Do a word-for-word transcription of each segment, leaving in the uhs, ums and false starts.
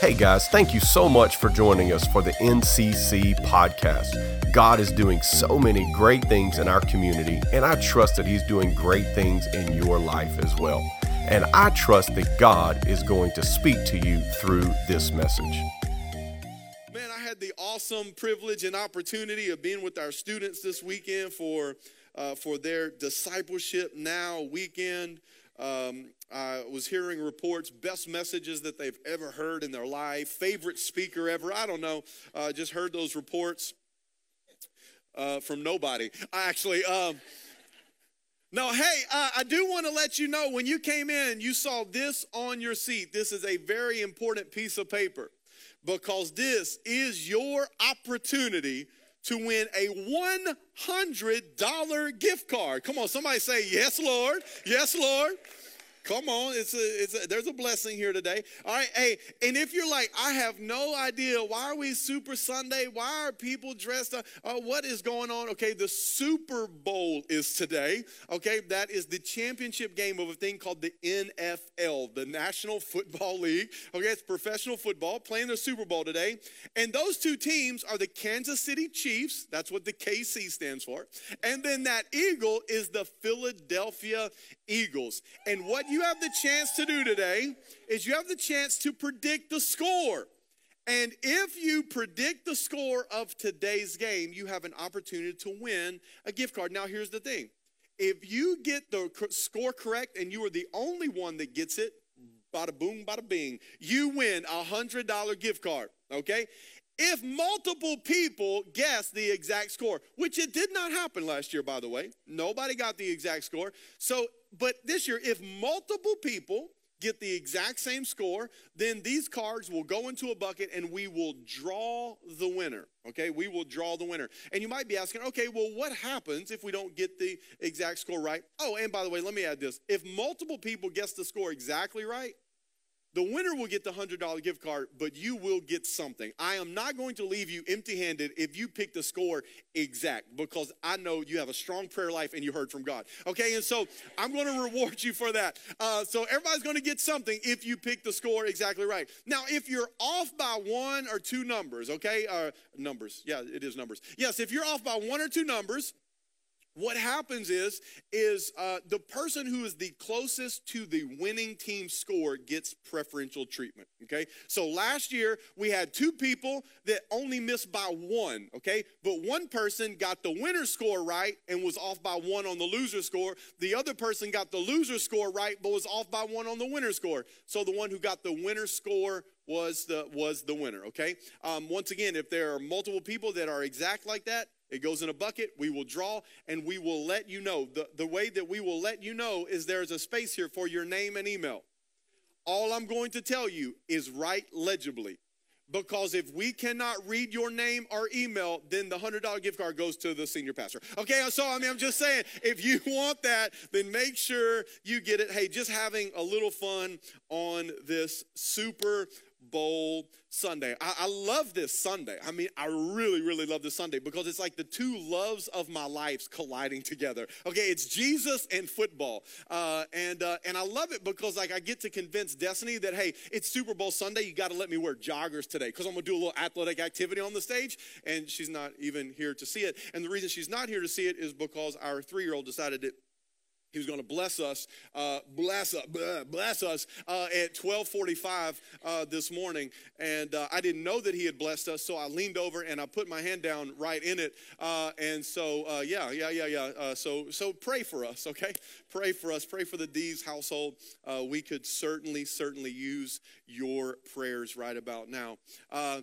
Hey guys, thank you so much for joining us for the N C C podcast. God is doing so many great things in our community, and I trust that He's doing great things in your life as well. And I trust that God is going to speak to you through this message. Man, I had the awesome privilege and opportunity of being with our students this weekend for uh, for their Discipleship Now weekend. Um, I was hearing reports, best messages that they've ever heard in their life, favorite speaker ever. I don't know. Uh, just heard those reports uh, from nobody. I actually, um, no, hey, uh, I do want to let you know when you came in, you saw this on your seat. This is a very important piece of paper because this is your opportunity to win a one hundred dollars gift card. Come on, somebody say, yes, Lord. Yes, Lord. Come on, it's a, it's a, there's a blessing here today. All right, hey, and if you're like, I have no idea, why are we Super Sunday? Why are people dressed up? Uh, what is going on? Okay, the Super Bowl is today, okay? That is the championship game of a thing called the N F L, the National Football League. Okay, it's professional football playing their Super Bowl today. And those two teams are the Kansas City Chiefs, that's what the K C stands for, and then that Eagle is the Philadelphia Eagles. And what you have the chance to do today is you have the chance to predict the score. And if you predict the score of today's game, you have an opportunity to win a gift card. Now, here's the thing. If you get the score correct and you are the only one that gets it, bada boom, bada bing, you win a one hundred dollars gift card, okay? If multiple people guess the exact score, which it did not happen last year, by the way. Nobody got the exact score. So, but this year, if multiple people get the exact same score, then these cards will go into a bucket and we will draw the winner, okay? We will draw the winner. And you might be asking, okay, well, what happens if we don't get the exact score right? Oh, and by the way, let me add this. If multiple people guess the score exactly right, the winner will get the one hundred dollars gift card, but you will get something. I am not going to leave you empty-handed if you pick the score exact because I know you have a strong prayer life and you heard from God. Okay, and so I'm going to reward you for that. Uh, so everybody's going to get something if you pick the score exactly right. Now, if you're off by one or two numbers, okay, uh, numbers, yeah, it is numbers. Yes, if you're off by one or two numbers, what happens is, is uh, the person who is the closest to the winning team score gets preferential treatment, okay? So last year, we had two people that only missed by one, okay? But one person got the winner score right and was off by one on the loser score. The other person got the loser score right but was off by one on the winner score. So the one who got the winner score was the, was the winner, okay? Um, once again, if there are multiple people that are exact like that, it goes in a bucket, we will draw, and we will let you know. The, the way that we will let you know is there's a space here for your name and email. All I'm going to tell you is write legibly, because if we cannot read your name or email, then the one hundred dollars gift card goes to the senior pastor. Okay, so I mean, I'm just saying, if you want that, then make sure you get it. Hey, just having a little fun on this Super Bowl Sunday. I, I love this Sunday. I mean, I really, really love this Sunday because it's like the two loves of my lives colliding together. Okay, it's Jesus and football. Uh, and uh, and I love it because like I get to convince Destiny that, hey, it's Super Bowl Sunday. You got to let me wear joggers today because I'm going to do a little athletic activity on the stage. And she's not even here to see it. And the reason she's not here to see it is because our three-year-old decided that He was going to bless us, uh, bless us, bless us uh, at twelve forty-five uh, this morning. And uh, I didn't know that he had blessed us, so I leaned over and I put my hand down right in it. Uh, and so, uh, yeah, yeah, yeah, yeah. Uh, so so pray for us, okay? Pray for us. Pray for the D's household. Uh, we could certainly, certainly use your prayers right about now. Uh,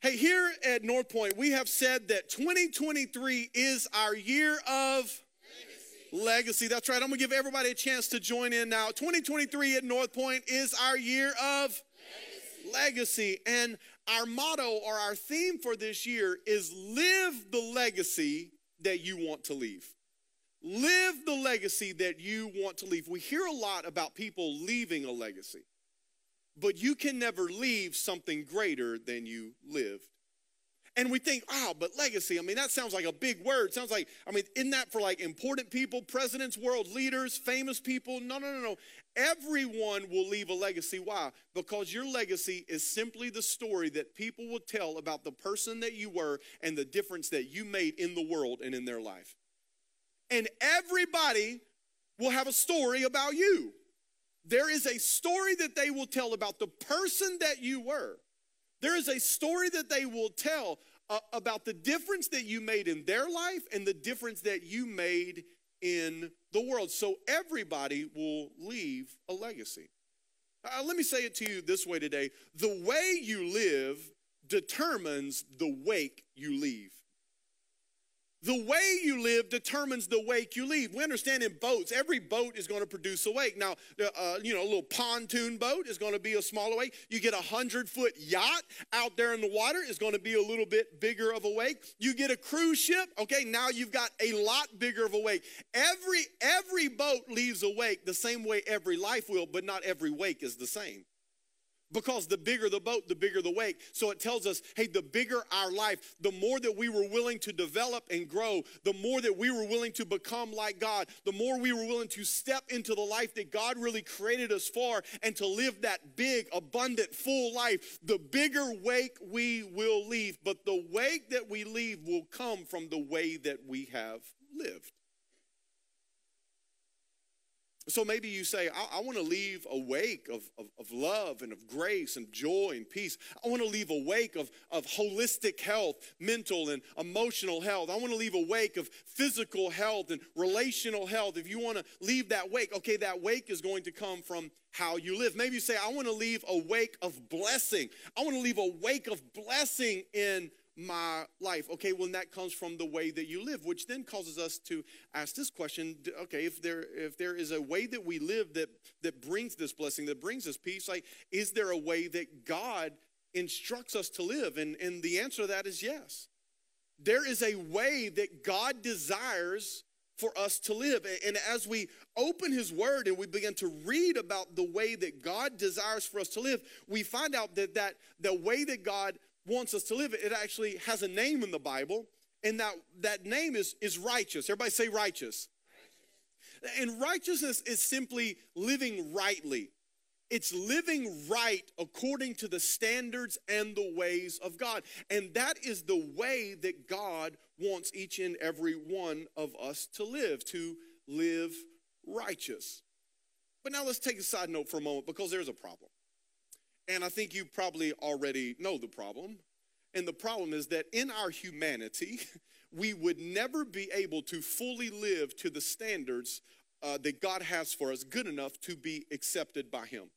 hey, here at North Point, we have said that twenty twenty-three is our year of legacy. That's right. I'm going to give everybody a chance to join in now. twenty twenty-three at North Point is our year of legacy. legacy. And our motto or our theme for this year is live the legacy that you want to leave. Live the legacy that you want to leave. We hear a lot about people leaving a legacy, but you can never leave something greater than you lived. And we think, wow, but legacy, I mean, that sounds like a big word. Sounds like, I mean, isn't that for like important people, presidents, world leaders, famous people? No, no, no, no. Everyone will leave a legacy. Why? Because your legacy is simply the story that people will tell about the person that you were and the difference that you made in the world and in their life. And everybody will have a story about you. There is a story that they will tell about the person that you were. There is a story that they will tell uh, about the difference that you made in their life and the difference that you made in the world. So everybody will leave a legacy. Uh, let me say it to you this way today. The way you live determines the wake you leave. The way you live determines the wake you leave. We understand in boats, every boat is going to produce a wake. Now, uh, you know, a little pontoon boat is going to be a smaller wake. You get a hundred-foot yacht out there in the water is going to be a little bit bigger of a wake. You get a cruise ship, okay, now you've got a lot bigger of a wake. Every, every boat leaves a wake the same way every life will, but not every wake is the same. Because the bigger the boat, the bigger the wake. So it tells us, hey, the bigger our life, the more that we were willing to develop and grow, the more that we were willing to become like God, the more we were willing to step into the life that God really created us for and to live that big, abundant, full life, the bigger wake we will leave. But the wake that we leave will come from the way that we have lived. So maybe you say, I, I want to leave a wake of, of, of love and of grace and joy and peace. I want to leave a wake of, of holistic health, mental and emotional health. I want to leave a wake of physical health and relational health. If you want to leave that wake, okay, that wake is going to come from how you live. Maybe you say, I want to leave a wake of blessing. I want to leave a wake of blessing in my life. Okay, well, that comes from the way that you live, which then causes us to ask this question, okay, if there if there is a way that we live that that brings this blessing, that brings this peace, like, is there a way that God instructs us to live? And, and the answer to that is yes. There is a way that God desires for us to live. And as we open his word and we begin to read about the way that God desires for us to live, we find out that, that the way that God wants us to live it, it actually has a name in the Bible, and that, that name is, is righteous. Everybody say righteous. righteous. And righteousness is simply living rightly. It's living right according to the standards and the ways of God. And that is the way that God wants each and every one of us to live, to live righteous. But now let's take a side note for a moment, because there's a problem. And I think you probably already know the problem. And the problem is that in our humanity, we would never be able to fully live to the standards uh, that God has for us, good enough to be accepted by him.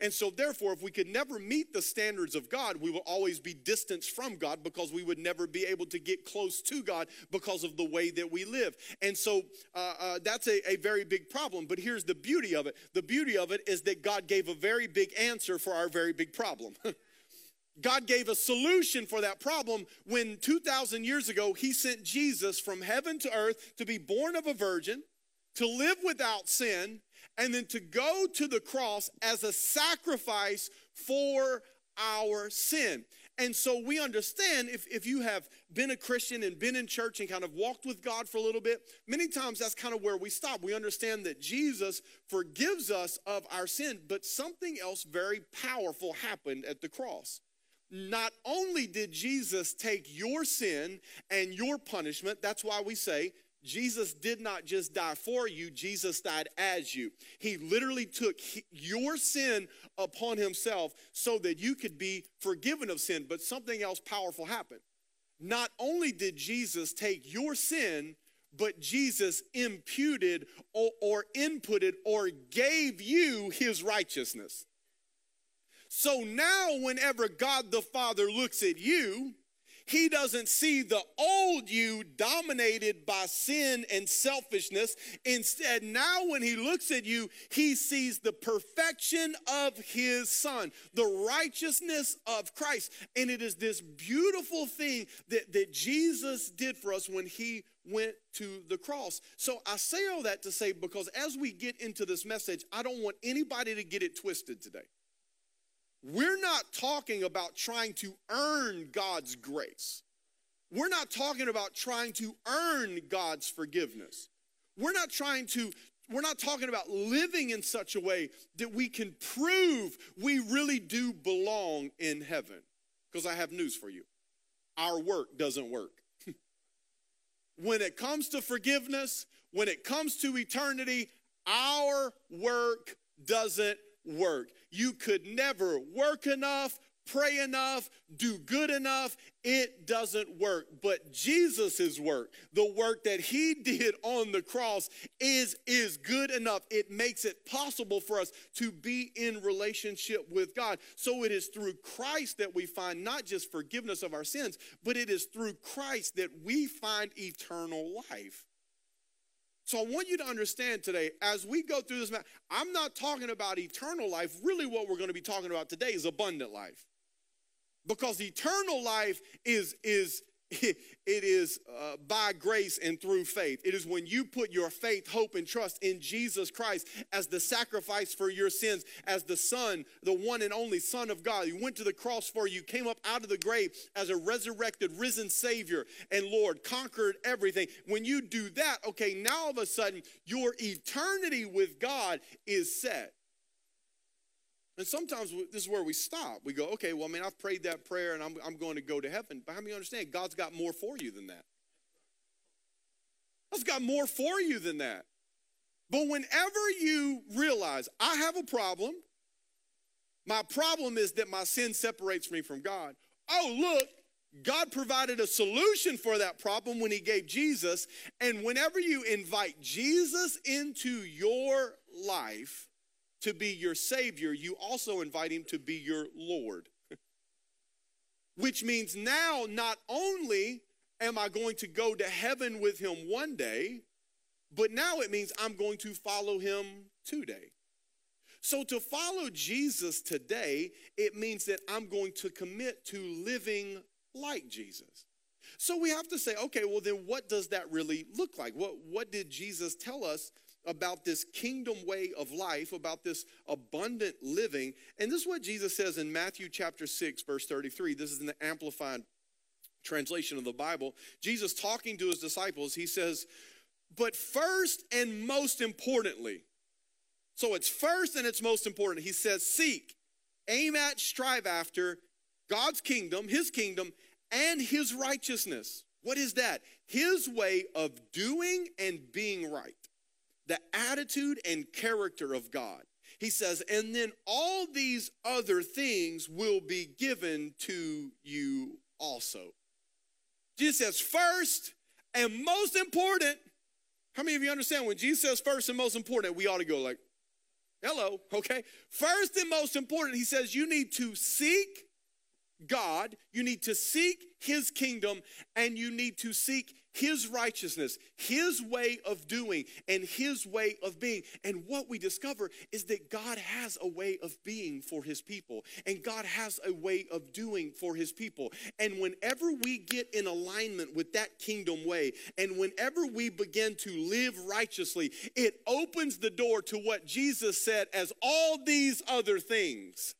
And so therefore, if we could never meet the standards of God, we will always be distanced from God, because we would never be able to get close to God because of the way that we live. And so uh, uh, that's a, a very big problem. But here's the beauty of it. The beauty of it is that God gave a very big answer for our very big problem. God gave a solution for that problem when two thousand years ago, he sent Jesus from heaven to earth to be born of a virgin, to live without sin, and then to go to the cross as a sacrifice for our sin. And so we understand, if, if you have been a Christian and been in church and kind of walked with God for a little bit, many times that's kind of where we stop. We understand that Jesus forgives us of our sin, but something else very powerful happened at the cross. Not only did Jesus take your sin and your punishment, that's why we say, Jesus did not just die for you, Jesus died as you. He literally took your sin upon himself so that you could be forgiven of sin. But something else powerful happened. Not only did Jesus take your sin, but Jesus imputed or, or inputted or gave you his righteousness. So now whenever God the Father looks at you, he doesn't see the old you dominated by sin and selfishness. Instead, now when he looks at you, he sees the perfection of his son, the righteousness of Christ. And it is this beautiful thing that, that Jesus did for us when he went to the cross. So I say all that to say, because as we get into this message, I don't want anybody to get it twisted today. We're not talking about trying to earn God's grace. We're not talking about trying to earn God's forgiveness. We're not trying to, we're not talking about living in such a way that we can prove we really do belong in heaven. Because I have news for you. Our work doesn't work. When it comes to forgiveness, when it comes to eternity, our work doesn't work. You could never work enough, pray enough, do good enough. It doesn't work. But Jesus's work, the work that he did on the cross, is, is good enough. It makes it possible for us to be in relationship with God. So it is through Christ that we find not just forgiveness of our sins, but it is through Christ that we find eternal life. So I want you to understand today, as we go through this, I'm not talking about eternal life. Really what we're going to be talking about today is abundant life. Because eternal life is, is it is uh, by grace and through faith. It is when you put your faith, hope, and trust in Jesus Christ as the sacrifice for your sins, as the Son, the one and only Son of God. He went to the cross for you, came up out of the grave as a resurrected, risen Savior and Lord, conquered everything. When you do that, okay, now all of a sudden your eternity with God is set. And sometimes this is where we stop. We go, okay, well, I mean, I've prayed that prayer and I'm, I'm going to go to heaven. But how many understand God's got more for you than that? God's got more for you than that. But whenever you realize I have a problem, my problem is that my sin separates me from God. Oh, look, God provided a solution for that problem when he gave Jesus. And whenever you invite Jesus into your life to be your Savior, you also invite him to be your Lord. Which means now not only am I going to go to heaven with him one day, but now it means I'm going to follow him today. So to follow Jesus today, it means that I'm going to commit to living like Jesus. So we have to say, okay, well then what does that really look like? What, what did Jesus tell us about this kingdom way of life, about this abundant living? And this is what Jesus says in Matthew chapter six, verse thirty-three. This is in the Amplified translation of the Bible. Jesus talking to his disciples, he says, but first and most importantly, so it's first and it's most important. He says, seek, aim at, strive after God's kingdom, his kingdom, and his righteousness. What is that? His way of doing and being right. The attitude and character of God. He says, and then all these other things will be given to you also. Jesus says first and most important. How many of you understand when Jesus says first and most important, we ought to go like, hello, okay? First and most important, he says you need to seek God, you need to seek his kingdom, and you need to seek his righteousness, his way of doing, and his way of being. And what we discover is that God has a way of being for his people, and God has a way of doing for his people. And whenever we get in alignment with that kingdom way, and whenever we begin to live righteously, it opens the door to what Jesus said as all these other things.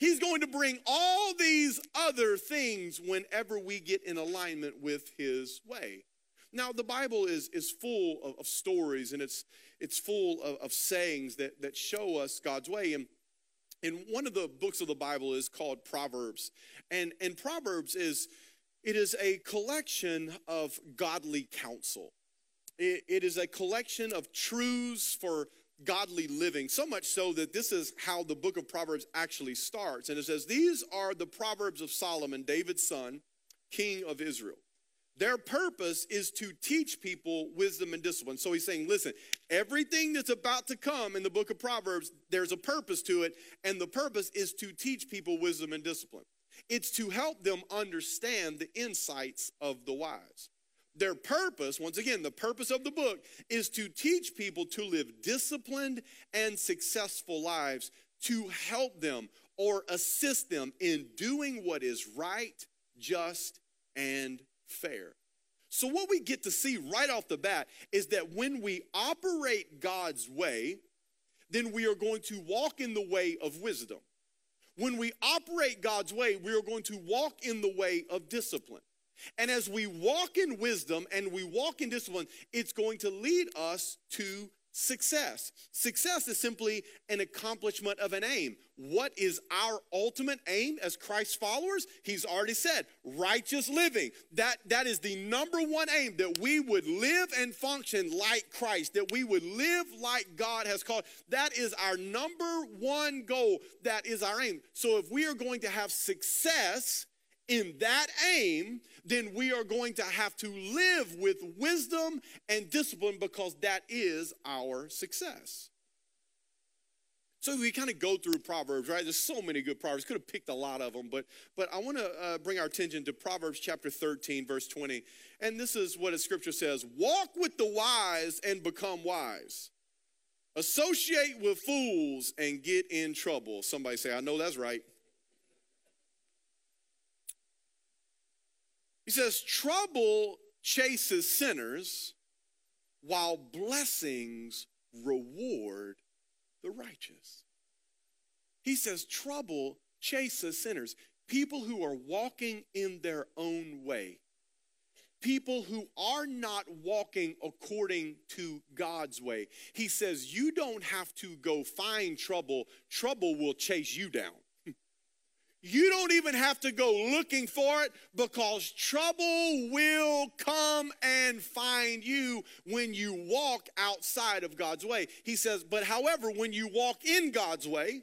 He's going to bring all these other things whenever we get in alignment with his way. Now, the Bible is, is full of, of stories, and it's it's full of, of sayings that, that show us God's way. And, and one of the books of the Bible is called Proverbs. And, and Proverbs is, it is a collection of godly counsel. It, it is a collection of truths for godly living, so much so that this is how the book of Proverbs actually starts. And it says, these are the Proverbs of Solomon, David's son, king of Israel. Their purpose is to teach people wisdom and discipline. So he's saying, listen, everything that's about to come in the book of Proverbs, there's a purpose to it. And the purpose is to teach people wisdom and discipline. It's to help them understand the insights of the wise. Their purpose, once again, the purpose of the book is to teach people to live disciplined and successful lives, to help them or assist them in doing what is right, just, and fair. So what we get to see right off the bat is that when we operate God's way, then we are going to walk in the way of wisdom. When we operate God's way, we are going to walk in the way of discipline. And as we walk in wisdom and we walk in discipline, it's going to lead us to success. Success is simply an accomplishment of an aim. What is our ultimate aim as Christ followers? He's already said, righteous living. That, that is the number one aim, that we would live and function like Christ, that we would live like God has called. That is our number one goal. That is our aim. So if we are going to have success in that aim, then we are going to have to live with wisdom and discipline, because that is our success. So we kind of go through Proverbs, right? There's so many good Proverbs. Could have picked a lot of them, but but I want to uh, bring our attention to Proverbs chapter thirteen, verse twenty. And this is what the scripture says: walk with the wise and become wise. Associate with fools and get in trouble. Somebody say, I know that's right. He says, trouble chases sinners, while blessings reward the righteous. He says, trouble chases sinners. People who are walking in their own way. People who are not walking according to God's way. He says, you don't have to go find trouble. Trouble will chase you down. You don't even have to go looking for it, because trouble will come and find you when you walk outside of God's way. He says, but however, when you walk in God's way,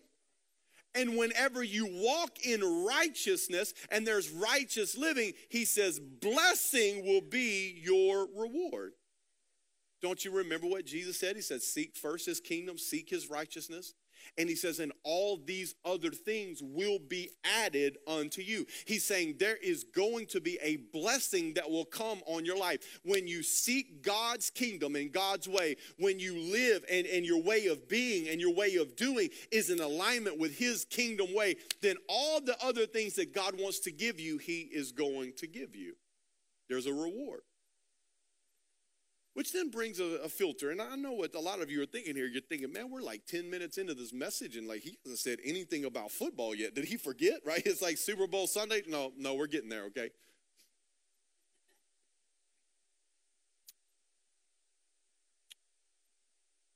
and whenever you walk in righteousness and there's righteous living, he says, blessing will be your reward. Don't you remember what Jesus said? He said, seek first his kingdom, seek his righteousness. And he says, and all these other things will be added unto you. He's saying there is going to be a blessing that will come on your life when you seek God's kingdom and God's way, when you live and, and your way of being and your way of doing is in alignment with his kingdom way, then all the other things that God wants to give you, he is going to give you. There's a reward. Which then brings a, a filter. And I know what a lot of you are thinking here. You're thinking, man, we're like ten minutes into this message, and like he hasn't said anything about football yet. Did he forget, right? It's like Super Bowl Sunday. No, no, we're getting there, okay?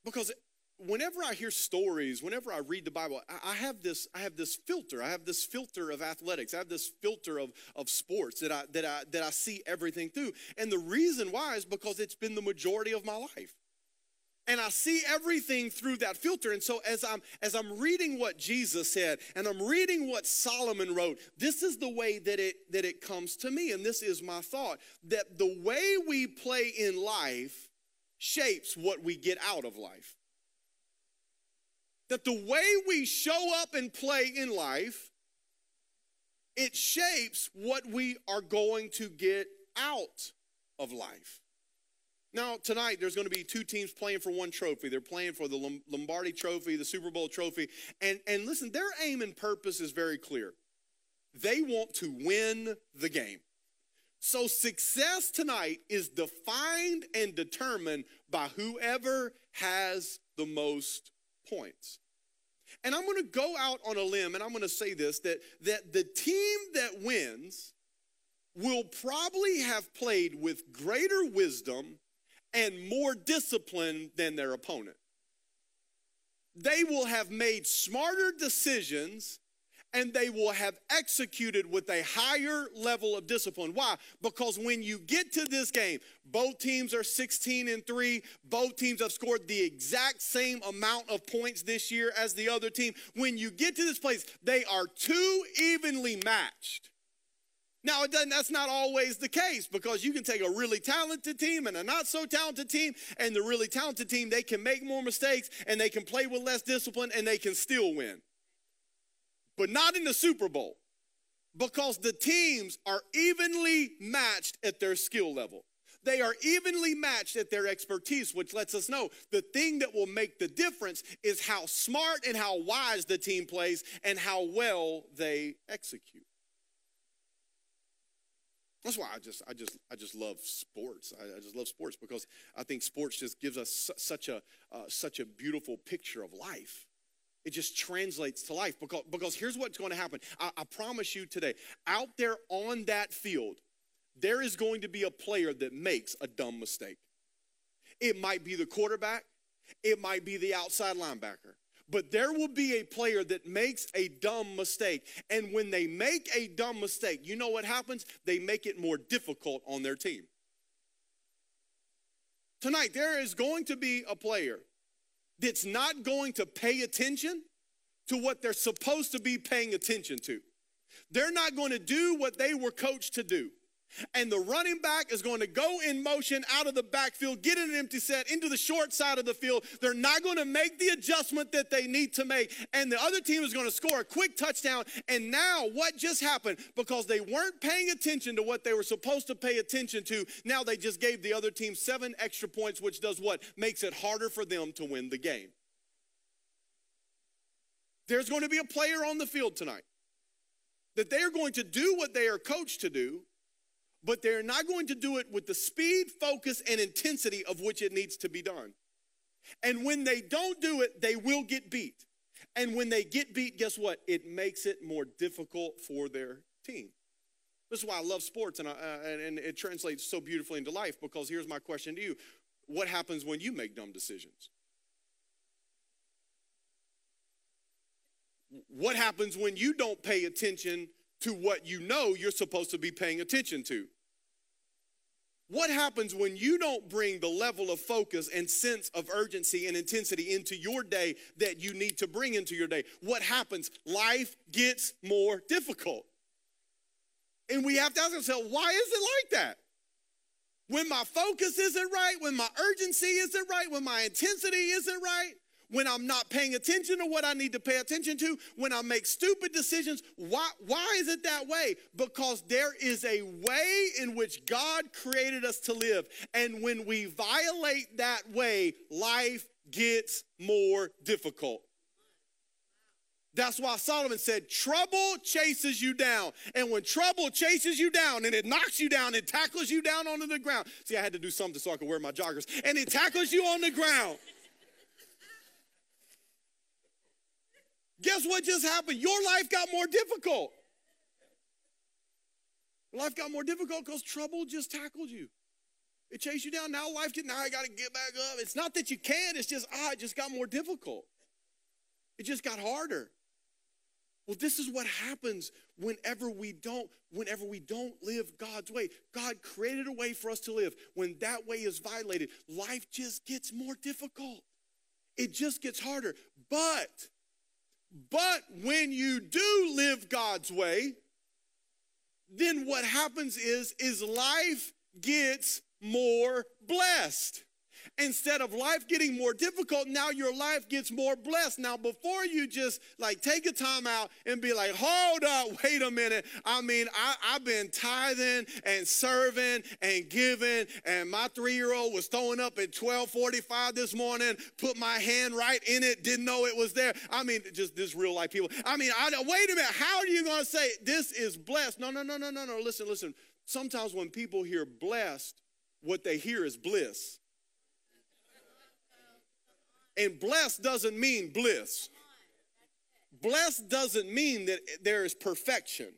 Because whenever I hear stories, whenever I read the Bible, I, I have this, I have this filter. I have this filter of athletics. I have this filter of, of sports that I that I that I see everything through. And the reason why is because it's been the majority of my life. And I see everything through that filter. And so as I'm as I'm reading what Jesus said, and I'm reading what Solomon wrote, this is the way that it that it comes to me. And this is my thought, that the way we play in life shapes what we get out of life. That the way we show up and play in life, it shapes what we are going to get out of life. Now, tonight, there's going to be two teams playing for one trophy. They're playing for the Lombardi Trophy, the Super Bowl Trophy. And, and listen, their aim and purpose is very clear. They want to win the game. So success tonight is defined and determined by whoever has the most points. And I'm going to go out on a limb, and I'm going to say this, that, that the team that wins will probably have played with greater wisdom and more discipline than their opponent. They will have made smarter decisions, and they will have executed with a higher level of discipline. Why? Because when you get to this game, both teams are sixteen and three. Both teams have scored the exact same amount of points this year as the other team. When you get to this place, they are too evenly matched. Now, it doesn't, that's not always the case, because you can take a really talented team and a not-so-talented team, and the really talented team, they can make more mistakes, and they can play with less discipline, and they can still win. But not in the Super Bowl, because the teams are evenly matched at their skill level. They are evenly matched at their expertise, which lets us know the thing that will make the difference is how smart and how wise the team plays and how well they execute. That's why I just I just I just love sports. I, I just love sports because I think sports just gives us su- such a uh, such a beautiful picture of life. It just translates to life, because, because here's what's going to happen. I, I promise you today, out there on that field, there is going to be a player that makes a dumb mistake. It might be the quarterback. It might be the outside linebacker. But there will be a player that makes a dumb mistake. And when they make a dumb mistake, you know what happens? They make it more difficult on their team. Tonight, there is going to be a player that's not going to pay attention to what they're supposed to be paying attention to. They're not going to do what they were coached to do. And the running back is going to go in motion out of the backfield, get in an empty set, into the short side of the field. They're not going to make the adjustment that they need to make. And the other team is going to score a quick touchdown. And now what just happened? Because they weren't paying attention to what they were supposed to pay attention to, now they just gave the other team seven extra points, which does what? Makes it harder for them to win the game. There's going to be a player on the field tonight that they are going to do what they are coached to do, but they're not going to do it with the speed, focus, and intensity of which it needs to be done. And when they don't do it, they will get beat. And when they get beat, guess what? It makes it more difficult for their team. This is why I love sports, and, I, uh, and, and it translates so beautifully into life, because here's my question to you. What happens when you make dumb decisions? What happens when you don't pay attention to what you know you're supposed to be paying attention to? What happens when you don't bring the level of focus and sense of urgency and intensity into your day that you need to bring into your day? What happens? Life gets more difficult. And we have to ask ourselves, why is it like that? When my focus isn't right, when my urgency isn't right, when my intensity isn't right, when I'm not paying attention to what I need to pay attention to, when I make stupid decisions, why, why is it that way? Because there is a way in which God created us to live. And when we violate that way, life gets more difficult. That's why Solomon said, trouble chases you down. And when trouble chases you down and it knocks you down, it tackles you down onto the ground. See, I had to do something so I could wear my joggers. And it tackles you on the ground. Guess what just happened? Your life got more difficult. Life got more difficult because trouble just tackled you. It chased you down. Now life, now I got to get back up. It's not that you can't. It's just, ah, it just got more difficult. It just got harder. Well, this is what happens whenever we don't, whenever we don't live God's way. God created a way for us to live. When that way is violated, life just gets more difficult. It just gets harder. But... But when you do live God's way, then what happens is, is life gets more blessed. Instead of life getting more difficult, now your life gets more blessed. Now, before you just, like, take a time out and be like, hold up, wait a minute. I mean, I, I've been tithing and serving and giving, and my three-year-old was throwing up at twelve forty-five this morning, put my hand right in it, didn't know it was there. I mean, just this real-life people. I mean, I, wait a minute. How are you going to say this is blessed? No, no, no, no, no, no. Listen, listen. Sometimes when people hear blessed, what they hear is bliss. And blessed doesn't mean bliss. Blessed doesn't mean that there is perfection.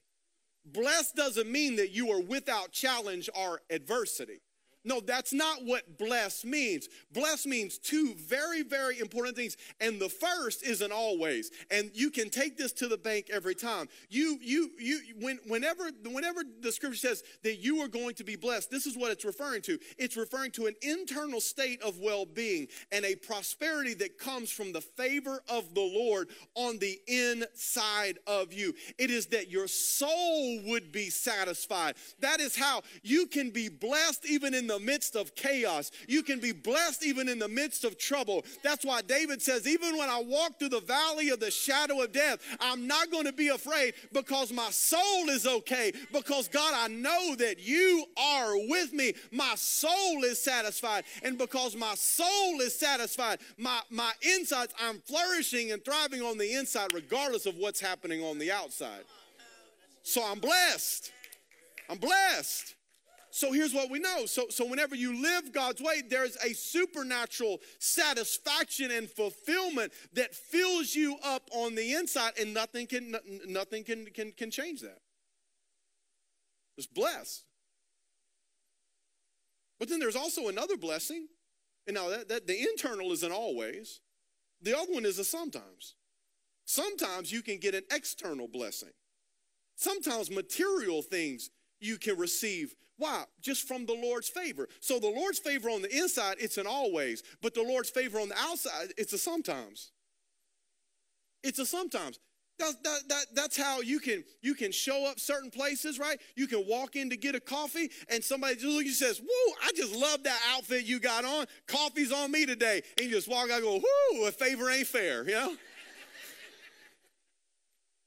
Blessed doesn't mean that you are without challenge or adversity. No, that's not what blessed means. Blessed means two very, very important things. And the first is an always. And you can take this to the bank every time. You, you, you, when, whenever, whenever the scripture says that you are going to be blessed, this is what it's referring to. It's referring to an internal state of well-being and a prosperity that comes from the favor of the Lord on the inside of you. It is that your soul would be satisfied. That is how you can be blessed even in the midst of chaos. You can be blessed even in the midst of trouble. That's why David says, even when I walk through the valley of the shadow of death, I'm not going to be afraid because my soul is okay. Because God, I know that you are with me. My soul is satisfied. And because my soul is satisfied, my, my insides, I'm flourishing and thriving on the inside regardless of what's happening on the outside. So I'm blessed. I'm blessed. So here's what we know. So, so whenever you live God's way, there's a supernatural satisfaction and fulfillment that fills you up on the inside, and nothing can nothing can can, can change that. It's blessed. But then there's also another blessing. And now that, that the internal isn't always. The other one is a sometimes. Sometimes you can get an external blessing. Sometimes material things you can receive. Why? Just from the Lord's favor. So the Lord's favor on the inside, it's an always. But the Lord's favor on the outside, it's a sometimes. It's a sometimes. That, that, that, that's how you can you can show up certain places, right? You can walk in to get a coffee, and somebody just looks at you says, "Woo, I just love that outfit you got on. Coffee's on me today." And you just walk out and go, "Woo, a favor ain't fair," you know?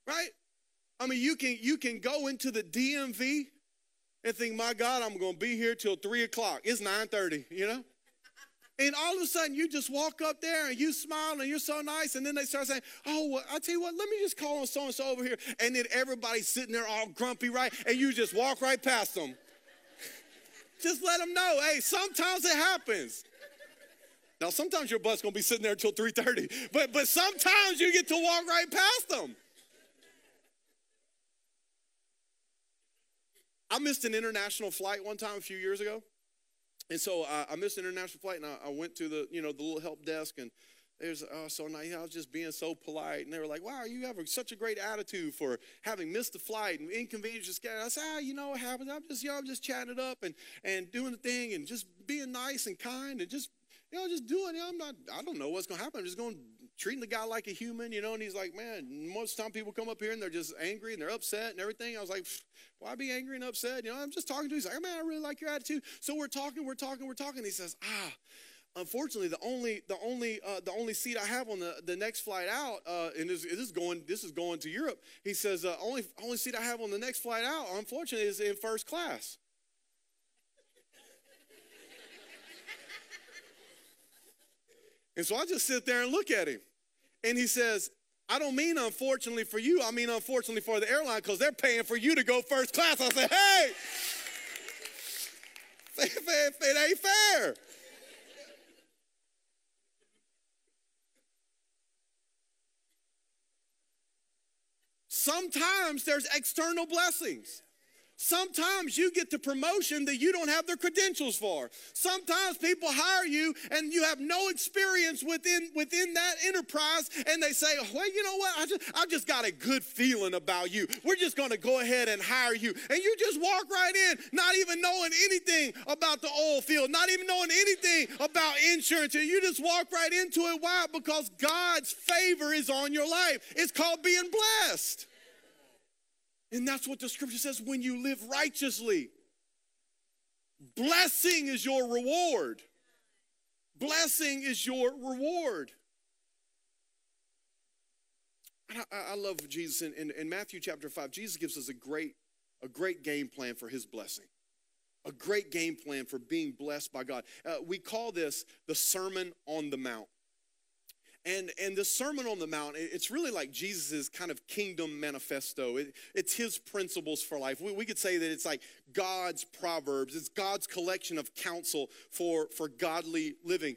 Right? I mean, you can you can go into the D M V and think, "My God, I'm going to be here till three o'clock. It's nine thirty, you know? And all of a sudden, you just walk up there, and you smile, and you're so nice. And then they start saying, "Oh, well, I tell you what, let me just call on so-and-so over here." And then everybody's sitting there all grumpy, right? And you just walk right past them. Just let them know, hey, sometimes it happens. Now, sometimes your butt's going to be sitting there until three thirty. But, but sometimes you get to walk right past them. I missed an international flight one time a few years ago. And so I, I missed an international flight, and I, I went to the, you know, the little help desk, and it was oh, so nice. I was just being so polite, and they were like, "Wow, you have such a great attitude for having missed the flight and inconvenience your schedule." I said, "Ah, you know what happens? I'm just, you know, I'm just chatting it up and and doing the thing and just being nice and kind and just, you know, just doing it. I'm not, I don't know what's gonna happen. I'm just going." Treating the guy like a human, you know, and he's like, man, most of the time people come up here and they're just angry and they're upset and everything. I was like, why be angry and upset? You know, I'm just talking to him. He's like, man, I really like your attitude. So we're talking, we're talking, we're talking. He says, ah, unfortunately, the only, the only, uh, the only seat I have on the, the next flight out, uh, and this, this is going, this is going to Europe. He says, uh, only, only seat I have on the next flight out, unfortunately, is in first class. And so I just sit there and look at him. And he says, I don't mean unfortunately for you. I mean unfortunately for the airline because they're paying for you to go first class. I said, hey, it ain't fair. Sometimes there's external blessings. Sometimes you get the promotion that you don't have the credentials for. Sometimes people hire you and you have no experience within within that enterprise, and they say, well, you know what, I just, I just got a good feeling about you. We're just going to go ahead and hire you. And you just walk right in, not even knowing anything about the oil field, not even knowing anything about insurance. And you just walk right into it. Why? Because God's favor is on your life. It's called being blessed. And that's what the scripture says, when you live righteously, blessing is your reward. Blessing is your reward. And I, I love Jesus. In, in, in Matthew chapter five, Jesus gives us a great, a great game plan for his blessing, a great game plan for being blessed by God. Uh, we call this the Sermon on the Mount. And and the Sermon on the Mount, it's really like Jesus' kind of kingdom manifesto. It, it's his principles for life. We, we could say that it's like God's Proverbs. It's God's collection of counsel for, for godly living.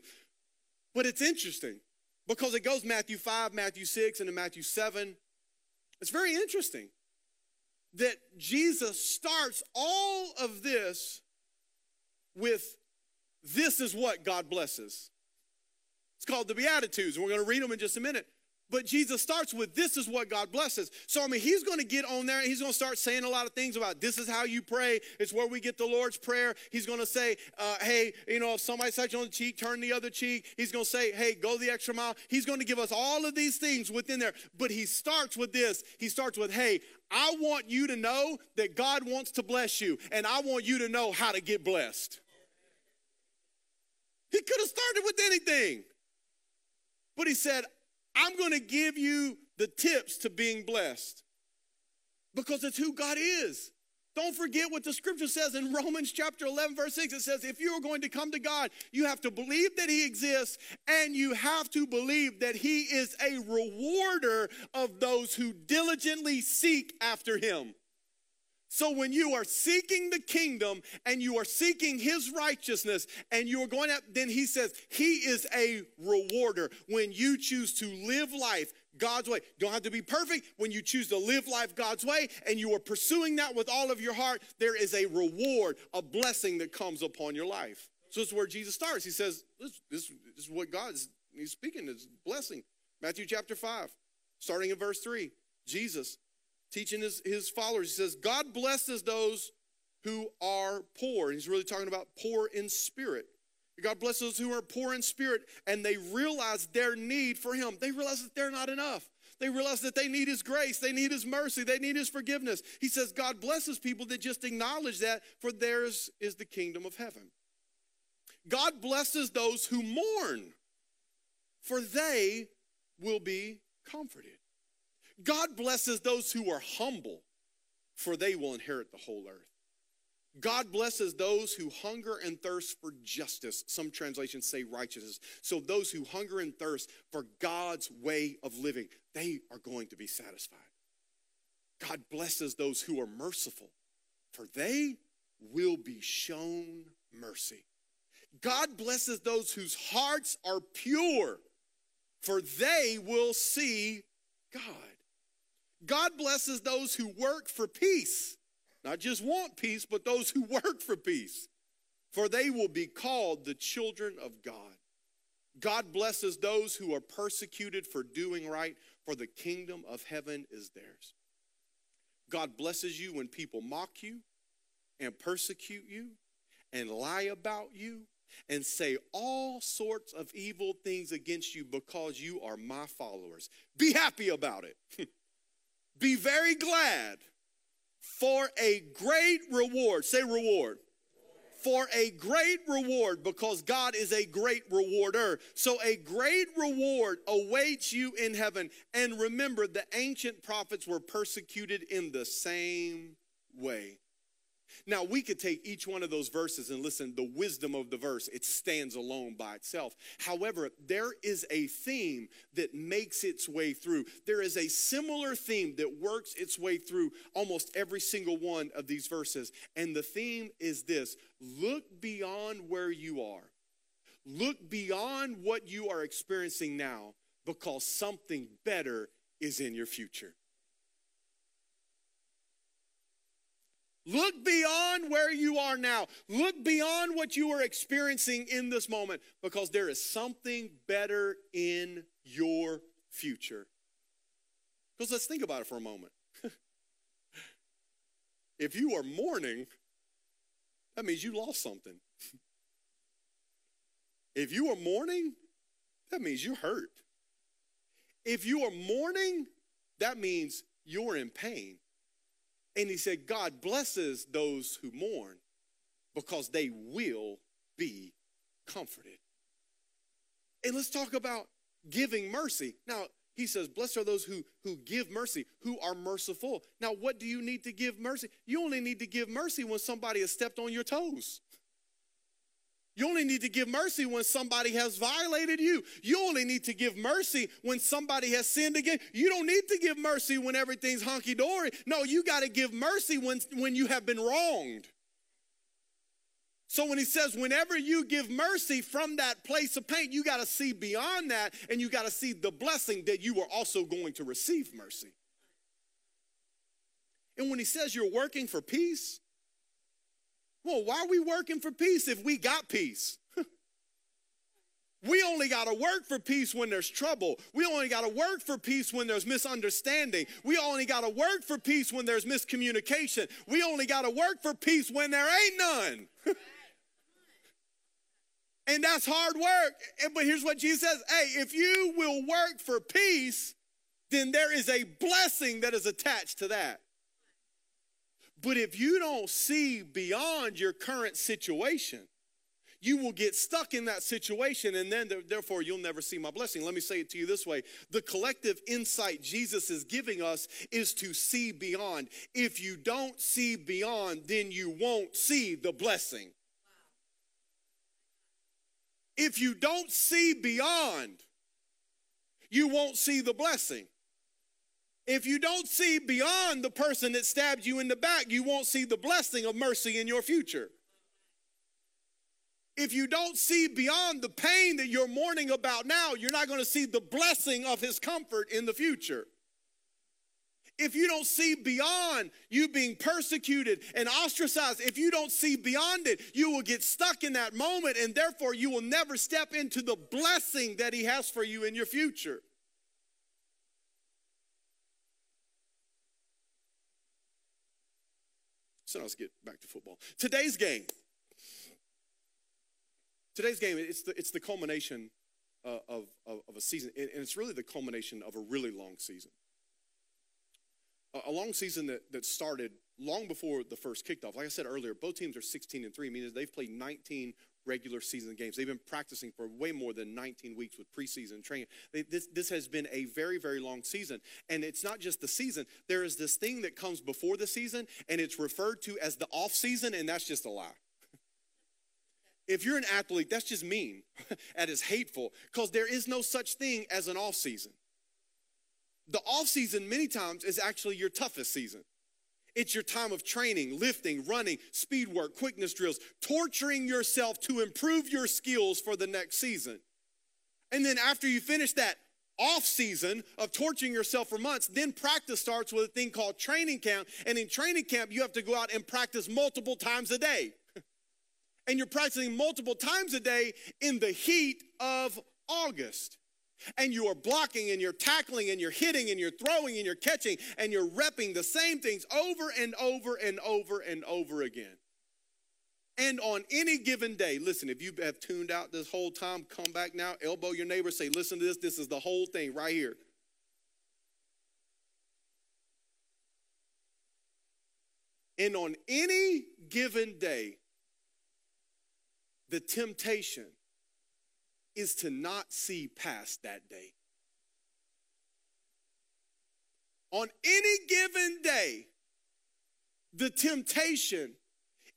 But it's interesting because it goes Matthew five, Matthew six, and then Matthew seven. It's very interesting that Jesus starts all of this with, this is what God blesses. It's called the Beatitudes, and we're going to read them in just a minute. But Jesus starts with, this is what God blesses. So, I mean, he's going to get on there, and he's going to start saying a lot of things about, this is how you pray. It's where we get the Lord's Prayer. He's going to say, uh, hey, you know, if somebody slaps you on the cheek, turn the other cheek. He's going to say, hey, go the extra mile. He's going to give us all of these things within there. But he starts with this. He starts with, hey, I want you to know that God wants to bless you, and I want you to know how to get blessed. He could have started with anything. But he said, I'm going to give you the tips to being blessed because it's who God is. Don't forget what the scripture says in Romans chapter eleven, verse six. It says, if you are going to come to God, you have to believe that he exists, and you have to believe that he is a rewarder of those who diligently seek after him. So when you are seeking the kingdom and you are seeking his righteousness and you are going out, then he says he is a rewarder. When you choose to live life God's way. Don't have to be perfect. When you choose to live life God's way and you are pursuing that with all of your heart, there is a reward, a blessing that comes upon your life. So this is where Jesus starts. He says, this, this, this is what God is he's speaking, is blessing. Matthew chapter five, starting in verse three, Jesus teaching his, his followers, he says, God blesses those who are poor. And he's really talking about poor in spirit. God blesses those who are poor in spirit, and they realize their need for him. They realize that they're not enough. They realize that they need his grace. They need his mercy. They need his forgiveness. He says God blesses people that just acknowledge that, for theirs is the kingdom of heaven. God blesses those who mourn, for they will be comforted. God blesses those who are humble, for they will inherit the whole earth. God blesses those who hunger and thirst for justice. Some translations say righteousness. So those who hunger and thirst for God's way of living, they are going to be satisfied. God blesses those who are merciful, for they will be shown mercy. God blesses those whose hearts are pure, for they will see God. God blesses those who work for peace. Not just want peace, but those who work for peace, for they will be called the children of God. God blesses those who are persecuted for doing right, for the kingdom of heaven is theirs. God blesses you when people mock you and persecute you and lie about you and say all sorts of evil things against you because you are my followers. Be happy about it. Be very glad. For a great reward, say reward. For a great reward, because God is a great rewarder. So a great reward awaits you in heaven. And remember, the ancient prophets were persecuted in the same way. Now, we could take each one of those verses and listen, the wisdom of the verse, it stands alone by itself. However, there is a theme that makes its way through. There is a similar theme that works its way through almost every single one of these verses. And the theme is this: look beyond where you are. Look beyond what you are experiencing now, because something better is in your future. Look beyond where you are now. Look beyond what you are experiencing in this moment, because there is something better in your future. Because let's think about it for a moment. If you are mourning, that means you lost something. If you are mourning, that means you're hurt. If you are mourning, that means you're in pain. And he said, God blesses those who mourn, because they will be comforted. And let's talk about giving mercy. Now, he says, blessed are those who, who give mercy, who are merciful. Now, what do you need to give mercy? You only need to give mercy when somebody has stepped on your toes. You only need to give mercy when somebody has violated you. You only need to give mercy when somebody has sinned again. You don't need to give mercy when everything's hunky-dory. No, you got to give mercy when, when you have been wronged. So when he says, whenever you give mercy from that place of pain, you got to see beyond that, and you got to see the blessing that you are also going to receive mercy. And when he says you're working for peace, well, why are we working for peace if we got peace? We only got to work for peace when there's trouble. We only got to work for peace when there's misunderstanding. We only got to work for peace when there's miscommunication. We only got to work for peace when there ain't none. And that's hard work. But here's what Jesus says. Hey, if you will work for peace, then there is a blessing that is attached to that. But if you don't see beyond your current situation, you will get stuck in that situation, and then therefore you'll never see my blessing. Let me say it to you this way. The collective insight Jesus is giving us is to see beyond. If you don't see beyond, then you won't see the blessing. If you don't see beyond, you won't see the blessing. If you don't see beyond the person that stabbed you in the back, you won't see the blessing of mercy in your future. If you don't see beyond the pain that you're mourning about now, you're not going to see the blessing of his comfort in the future. If you don't see beyond you being persecuted and ostracized, if you don't see beyond it, you will get stuck in that moment, and therefore you will never step into the blessing that he has for you in your future. So now let's get back to football. Today's game. Today's game, it's the, it's the culmination uh, of, of, of a season, and it's really the culmination of a really long season. A long season that, that started long before the first kickoff. Like I said earlier, both teams are sixteen and three, meaning they've played nineteen regular season games. They've been practicing for way more than nineteen weeks with preseason training. They, this, this has been a very, very long season. And it's not just the season. There is this thing that comes before the season, and it's referred to as the off season, and that's just a lie. If you're an athlete, that's just mean. That is hateful, because there is no such thing as an off season. The off season many times is actually your toughest season. It's your time of training, lifting, running, speed work, quickness drills, torturing yourself to improve your skills for the next season. And then after you finish that off season of torturing yourself for months, then practice starts with a thing called training camp. And in training camp, you have to go out and practice multiple times a day. And you're practicing multiple times a day in the heat of August. And you are blocking, and you're tackling, and you're hitting, and you're throwing, and you're catching, and you're repping the same things over and over and over and over again. And on any given day, listen, if you have tuned out this whole time, come back now, elbow your neighbor, say, listen to this, this is the whole thing right here. And on any given day, the temptation is to not see past that day. On any given day, the temptation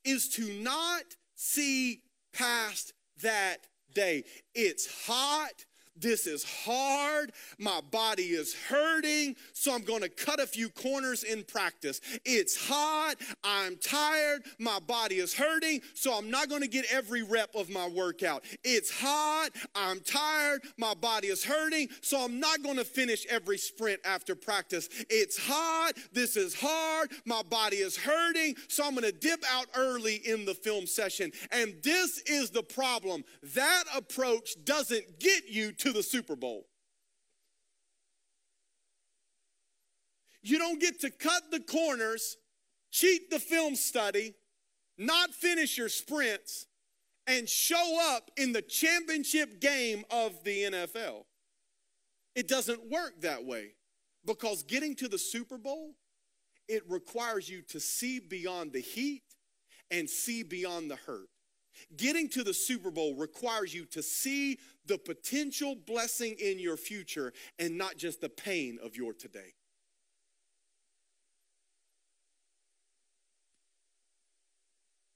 is to not see past that day. It's hot. This is hard. My body is hurting, so I'm going to cut a few corners in practice. It's hot. I'm tired. My body is hurting, so I'm not going to get every rep of my workout. It's hot. I'm tired. My body is hurting, so I'm not going to finish every sprint after practice. It's hot. This is hard. My body is hurting, so I'm going to dip out early in the film session. And this is the problem. That approach doesn't get you to the Super Bowl. You don't get to cut the corners, cheat the film study, not finish your sprints, and show up in the championship game of the N F L. It doesn't work that way, because getting to the Super Bowl, it requires you to see beyond the heat and see beyond the hurt. Getting to the Super Bowl requires you to see the potential blessing in your future and not just the pain of your today.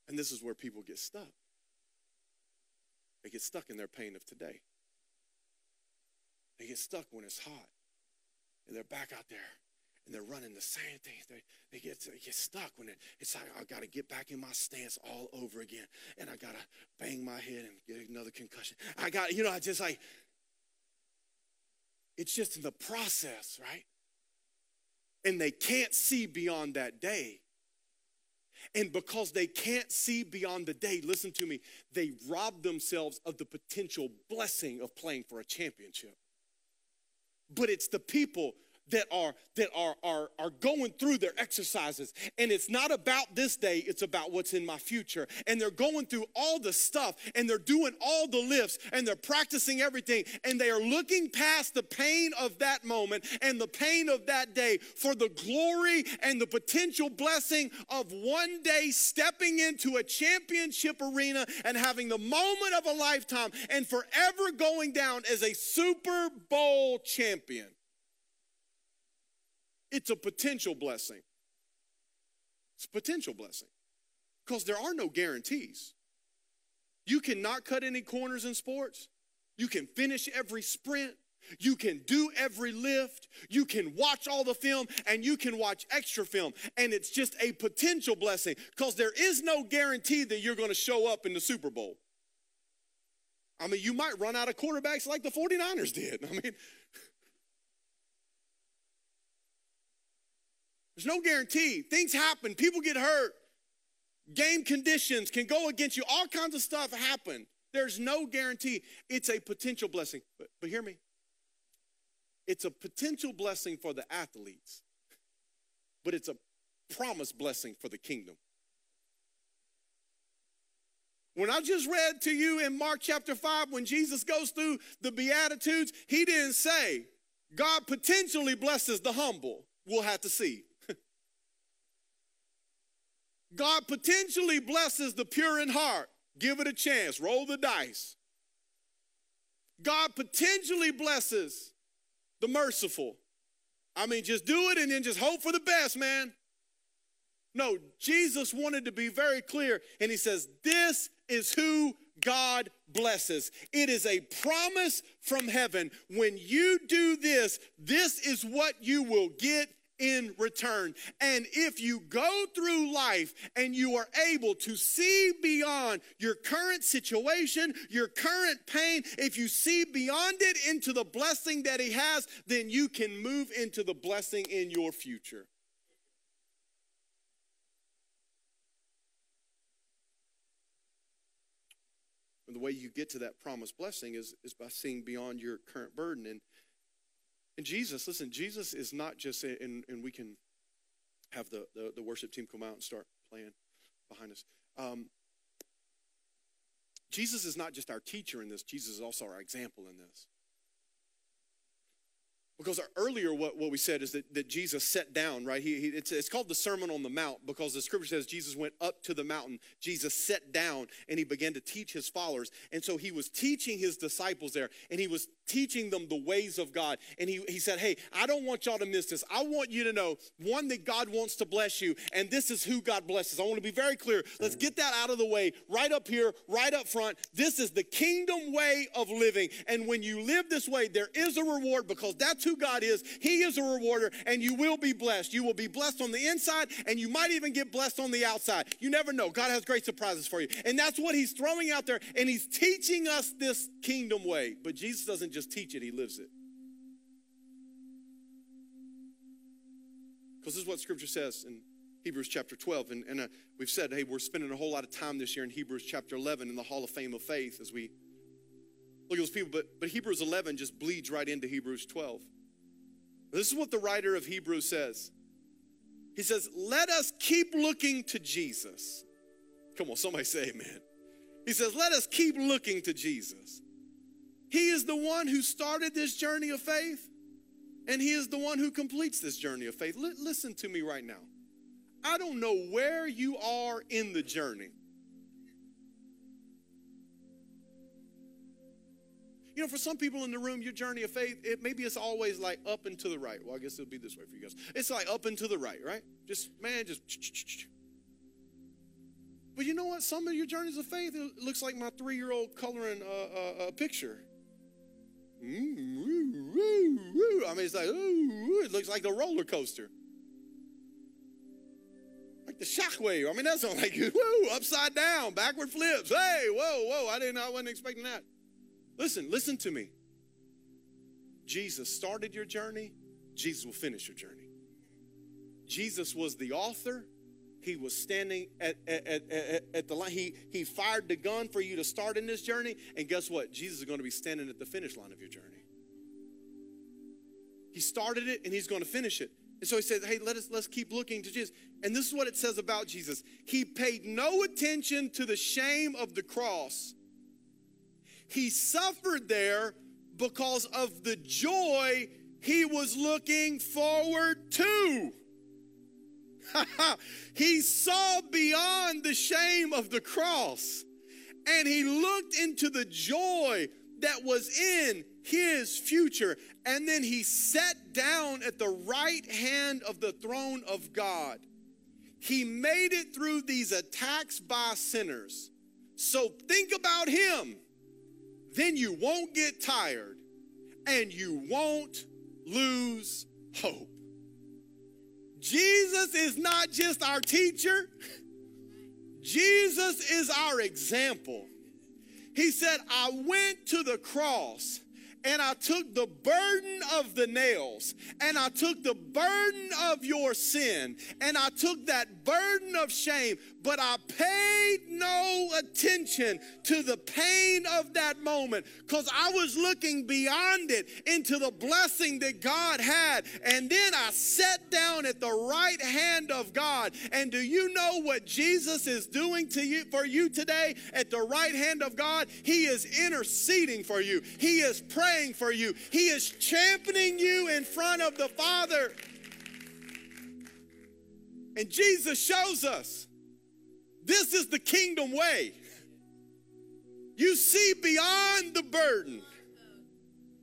And this is where people get stuck. They get stuck in their pain of today. They get stuck when it's hot and they're back out there. And they're running the same thing. They, they, get, they get stuck when it, it's like, I got to get back in my stance all over again. And I got to bang my head and get another concussion. I got, you know, I just like, it's just in the process, right? And they can't see beyond that day. And because they can't see beyond the day, listen to me, they rob themselves of the potential blessing of playing for a championship. But it's the people that are that are, are are going through their exercises. And it's not about this day, it's about what's in my future. And they're going through all the stuff, and they're doing all the lifts, and they're practicing everything, and they are looking past the pain of that moment and the pain of that day for the glory and the potential blessing of one day stepping into a championship arena and having the moment of a lifetime and forever going down as a Super Bowl champion. It's a potential blessing. It's a potential blessing because there are no guarantees. You cannot cut any corners in sports. You can finish every sprint. You can do every lift. You can watch all the film, and you can watch extra film. And it's just a potential blessing because there is no guarantee that you're going to show up in the Super Bowl. I mean, you might run out of quarterbacks like the forty-niners did. I mean, there's no guarantee. Things happen. People get hurt. Game conditions can go against you. All kinds of stuff happen. There's no guarantee. It's a potential blessing. But, but hear me. It's a potential blessing for the athletes, but it's a promised blessing for the kingdom. When I just read to you in Mark chapter five, when Jesus goes through the Beatitudes, he didn't say, God potentially blesses the humble. We'll have to see. God potentially blesses the pure in heart. Give it a chance. Roll the dice. God potentially blesses the merciful. I mean, just do it and then just hope for the best, man. No, Jesus wanted to be very clear, and he says, this is who God blesses. It is a promise from heaven. When you do this, this is what you will get in return. And if you go through life and you are able to see beyond your current situation, your current pain, if you see beyond it into the blessing that he has, then you can move into the blessing in your future. And the way you get to that promised blessing is, is by seeing beyond your current burden. And And Jesus, listen, Jesus is not just, and, and we can have the, the, the worship team come out and start playing behind us. Um, Jesus is not just our teacher in this. Jesus is also our example in this. Because earlier what, what we said is that, that Jesus sat down, right? He, he it's, it's called the Sermon on the Mount because the scripture says Jesus went up to the mountain. Jesus sat down and he began to teach his followers. And so he was teaching his disciples there, and he was teaching them the ways of God. And he, he said, hey, I don't want y'all to miss this. I want you to know, one, that God wants to bless you, and this is who God blesses. I want to be very clear. Let's get that out of the way right up here, right up front. This is the kingdom way of living. And when you live this way, there is a reward because that's who God is. He is a rewarder, and you will be blessed. You will be blessed on the inside, and you might even get blessed on the outside. You never know. God has great surprises for you. And that's what he's throwing out there, and he's teaching us this kingdom way. But Jesus doesn't just teach it, he lives it. Because this is what scripture says in Hebrews chapter twelve. And, and uh, we've said, hey, we're spending a whole lot of time this year in Hebrews chapter eleven in the Hall of Fame of Faith as we look at those people, but, but Hebrews eleven just bleeds right into Hebrews twelve. This is what the writer of Hebrews says. He says, let us keep looking to Jesus. Come on, somebody say amen. He says, let us keep looking to Jesus. He is the one who started this journey of faith, and he is the one who completes this journey of faith. L- listen to me right now. I don't know where you are in the journey. You know, for some people in the room, your journey of faith, it, maybe it's always like up and to the right. Well, I guess it'll be this way for you guys. It's like up and to the right, right? Just, man, just. But you know what? Some of your journeys of faith, it looks like my three-year-old coloring a, a, a picture. I mean, it's like, ooh, it looks like the roller coaster. Like the shockwave. I mean, that's not like, woo, upside down, backward flips. Hey, whoa, whoa, I didn't, I wasn't expecting that. Listen, listen to me. Jesus started your journey. Jesus will finish your journey. Jesus was the author. He was standing at, at, at, at, at the line. He, he fired the gun for you to start in this journey. And guess what? Jesus is going to be standing at the finish line of your journey. He started it, and he's going to finish it. And so he says, hey, let us, let's keep looking to Jesus. And this is what it says about Jesus. He paid no attention to the shame of the cross. He suffered there because of the joy he was looking forward to. He saw beyond the shame of the cross, and he looked into the joy that was in his future. And then he sat down at the right hand of the throne of God. He made it through these attacks by sinners. So think about him. Then you won't get tired, and you won't lose hope. Jesus is not just our teacher. Jesus is our example. He said, I went to the cross and I took the burden of the nails, and I took the burden of your sin, and I took that burden of shame, but I paid no attention to the pain of that moment because I was looking beyond it into the blessing that God had. And then I sat down at the right hand of God. And do you know what Jesus is doing to you, for you today at the right hand of God? He is interceding for you. He is praying for you. He is championing you in front of the Father. And Jesus shows us, this is the kingdom way. You see beyond the burden.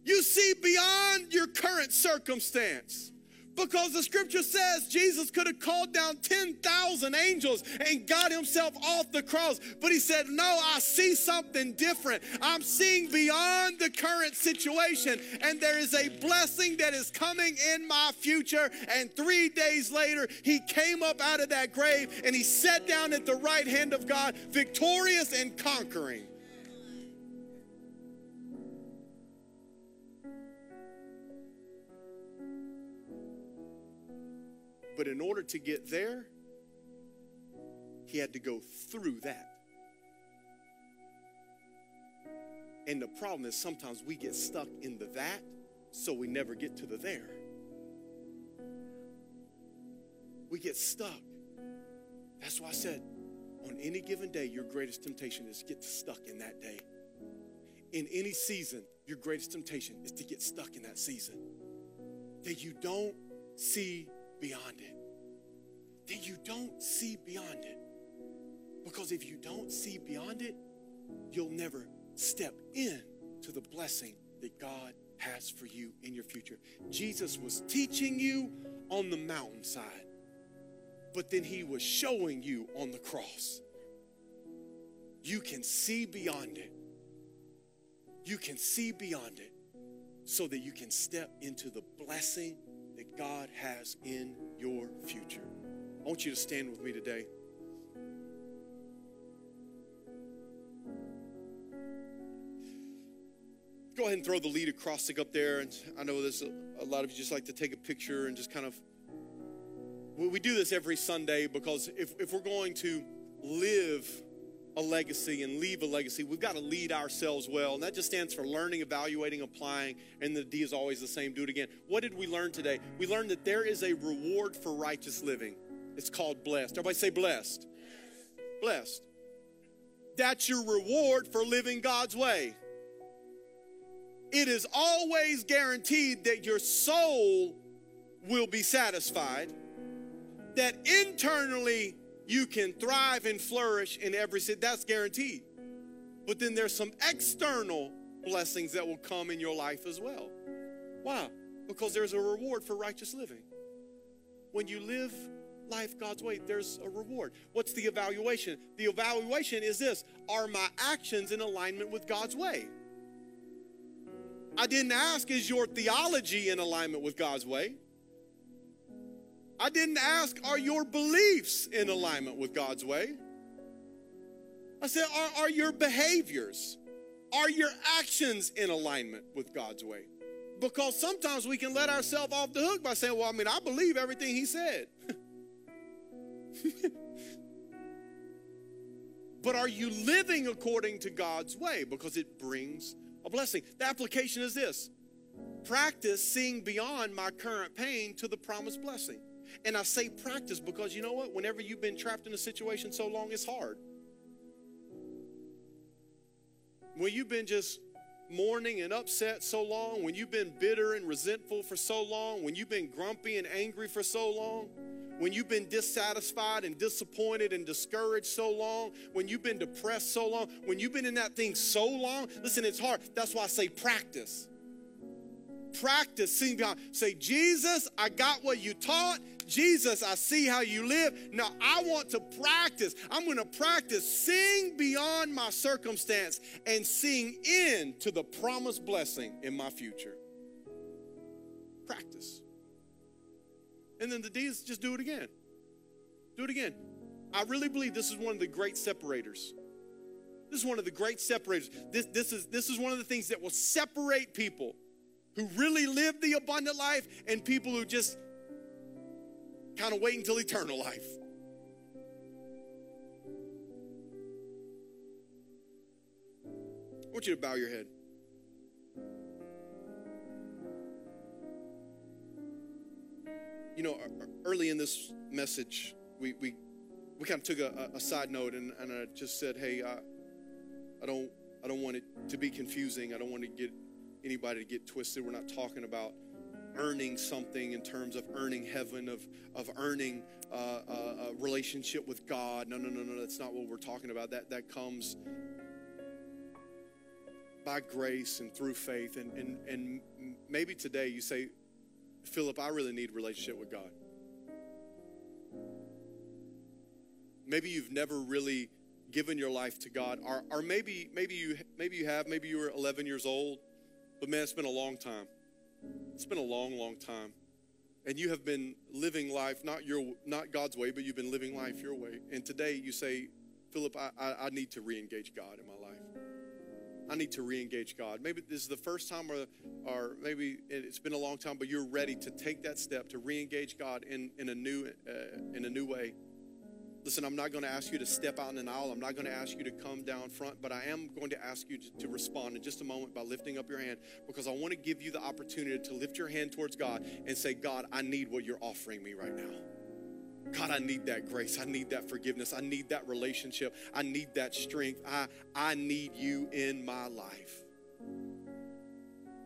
You see beyond your current circumstance. Because the scripture says Jesus could have called down ten thousand angels and got himself off the cross. But he said, no, I see something different. I'm seeing beyond the current situation. And there is a blessing that is coming in my future. And three days later, he came up out of that grave and he sat down at the right hand of God, victorious and conquering. But in order to get there, he had to go through that. And the problem is sometimes we get stuck in the that, so we never get to the there. We get stuck. That's why I said, on any given day, your greatest temptation is to get stuck in that day. In any season, your greatest temptation is to get stuck in that season. That you don't see beyond it, then you don't see beyond it. Because if you don't see beyond it, you'll never step in to the blessing that God has for you in your future. Jesus was teaching you on the mountainside, but then he was showing you on the cross. You can see beyond it. You can see beyond it so that you can step into the blessing that God has in your future. I want you to stand with me today. Go ahead and throw the lead across up there. And I know there's a, a lot of you just like to take a picture and just kind of, well, we do this every Sunday because if, if we're going to live a legacy and leave a legacy, we've got to lead ourselves well. And that just stands for learning, evaluating, applying, and the D is always the same. Do it again. What did we learn today? We learned that there is a reward for righteous living. It's called blessed. Everybody say blessed. Blessed. That's your reward for living God's way. It is always guaranteed that your soul will be satisfied, that internally you can thrive and flourish in every sin. That's guaranteed. But then there's some external blessings that will come in your life as well. Why? Because there's a reward for righteous living. When you live life God's way, there's a reward. What's the evaluation? The evaluation is this: are my actions in alignment with God's way? I didn't ask, is your theology in alignment with God's way? I didn't ask, are your beliefs in alignment with God's way? I said, are, are your behaviors, are your actions in alignment with God's way? Because sometimes we can let ourselves off the hook by saying, well, I mean, I believe everything he said. But are you living according to God's way? Because it brings a blessing. The application is this: practice seeing beyond my current pain to the promised blessing. And I say practice because you know what? Whenever you've been trapped in a situation so long, it's hard. When you've been just mourning and upset so long, when you've been bitter and resentful for so long, when you've been grumpy and angry for so long, when you've been dissatisfied and disappointed and discouraged so long, when you've been depressed so long, when you've been in that thing so long, listen, it's hard. That's why I say practice. Practice seeing beyond. Say, Jesus, I got what you taught. Jesus, I see how you live. Now I want to practice. I'm going to practice seeing beyond my circumstance and seeing into the promised blessing in my future. Practice. And then the D is just do it again. Do it again. I really believe this is one of the great separators. This is one of the great separators. This, this, is, this is one of the things that will separate people who really live the abundant life and people who just kind of wait until eternal life. I want you to bow your head. You know, early in this message, we we, we kind of took a, a side note, and, and I just said, hey, I, I don't I don't want it to be confusing. I don't want to get anybody to get twisted. We're not talking about earning something in terms of earning heaven, of of earning uh, a relationship with God. No, no, no, no, that's not what we're talking about. That that comes by grace and through faith. And and and maybe today you say, Philip, I really need a relationship with God. Maybe you've never really given your life to God, or, or maybe maybe you maybe you have. Maybe you were eleven years old, but man, it's been a long time. It's been a long, long time, and you have been living life not your not God's way, but you've been living life your way. And today you say, Philip, I I, I need to re-engage God in my life. I need to re-engage God. Maybe this is the first time, or, or maybe it's been a long time, but you're ready to take that step to re-engage God in, in, a, new, uh, in a new way. Listen, I'm not going to ask you to step out in an aisle. I'm not going to ask you to come down front, but I am going to ask you to, to respond in just a moment by lifting up your hand, because I want to give you the opportunity to lift your hand towards God and say, God, I need what you're offering me right now. God, I need that grace. I need that forgiveness. I need that relationship. I need that strength. I, I need you in my life.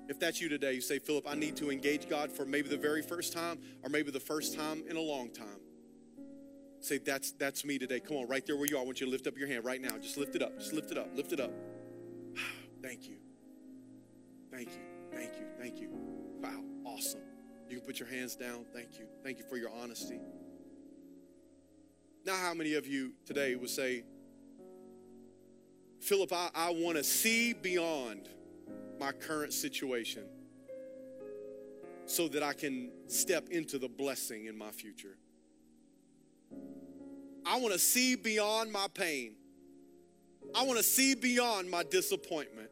If that's you today, you say, Philip, I need to engage God for maybe the very first time, or maybe the first time in a long time. Say, that's that's me today. Come on, right there where you are. I want you to lift up your hand right now. Just lift it up. Just lift it up. Lift it up. Thank you. Thank you. Thank you. Thank you. Wow, awesome. You can put your hands down. Thank you. Thank you for your honesty. Now, how many of you today would say, Philip, I, I want to see beyond my current situation so that I can step into the blessing in my future. I want to see beyond my pain. I want to see beyond my disappointment.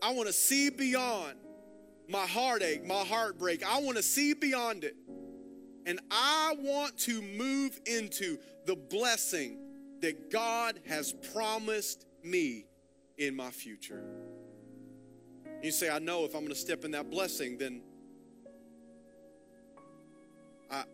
I want to see beyond my heartache, my heartbreak. I want to see beyond it. And I want to move into the blessing that God has promised me in my future. You say, I know if I'm going to step in that blessing, then I,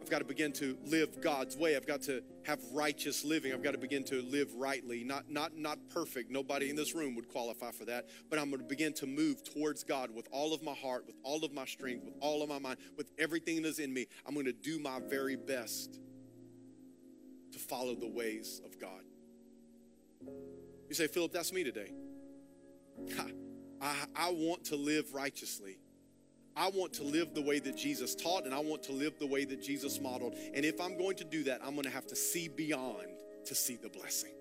I've got to begin to live God's way. I've got to have righteous living. I've got to begin to live rightly, not, not, not perfect. Nobody in this room would qualify for that. But I'm going to begin to move towards God with all of my heart, with all of my strength, with all of my mind, with everything that's in me. I'm going to do my very best to follow the ways of God. You say, Philip, that's me today. I, I want to live righteously. I want to live the way that Jesus taught, and I want to live the way that Jesus modeled. And if I'm going to do that, I'm going to have to see beyond to see the blessing.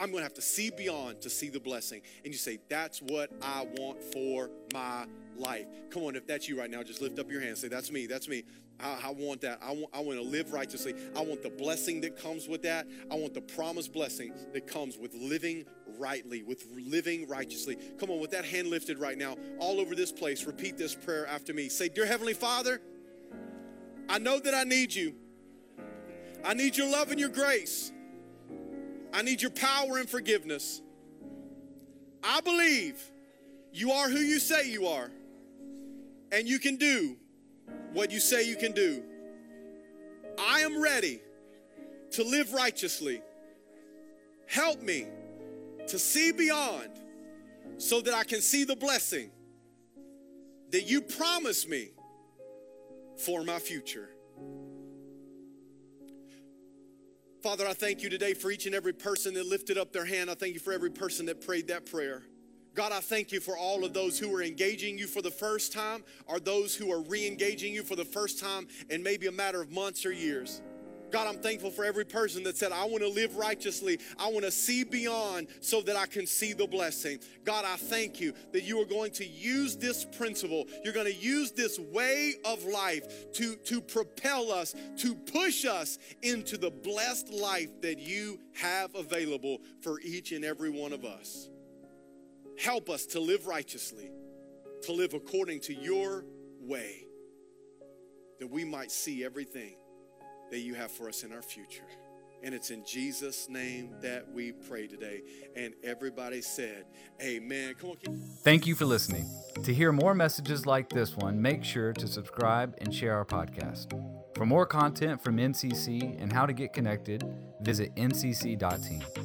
I'm going to have to see beyond to see the blessing. And you say, that's what I want for my life. Come on, if that's you right now, just lift up your hand and say, that's me, that's me. I, I want that. I want, I want to live righteously. I want the blessing that comes with that. I want the promised blessing that comes with living rightly, with living righteously. Come on, with that hand lifted right now, all over this place, repeat this prayer after me. Say, dear Heavenly Father, I know that I need you. I need your love and your grace. I need your power and forgiveness. I believe you are who you say you are, and you can do what you say you can do. I am ready to live righteously. Help me to see beyond so that I can see the blessing that you promised me for my future. Father, I thank you today for each and every person that lifted up their hand. I thank you for every person that prayed that prayer. God, I thank you for all of those who are engaging you for the first time, or those who are re-engaging you for the first time in maybe a matter of months or years. God, I'm thankful for every person that said, I want to live righteously. I want to see beyond so that I can see the blessing. God, I thank you that you are going to use this principle. You're going to use this way of life to, to propel us, to push us into the blessed life that you have available for each and every one of us. Help us to live righteously, to live according to your way, that we might see everything that you have for us in our future. And it's in Jesus' name that we pray today. And everybody said, amen. Come on. Keep- Thank you for listening. To hear more messages like this one, make sure to subscribe and share our podcast. For more content from N C C and how to get connected, visit N C C dot team.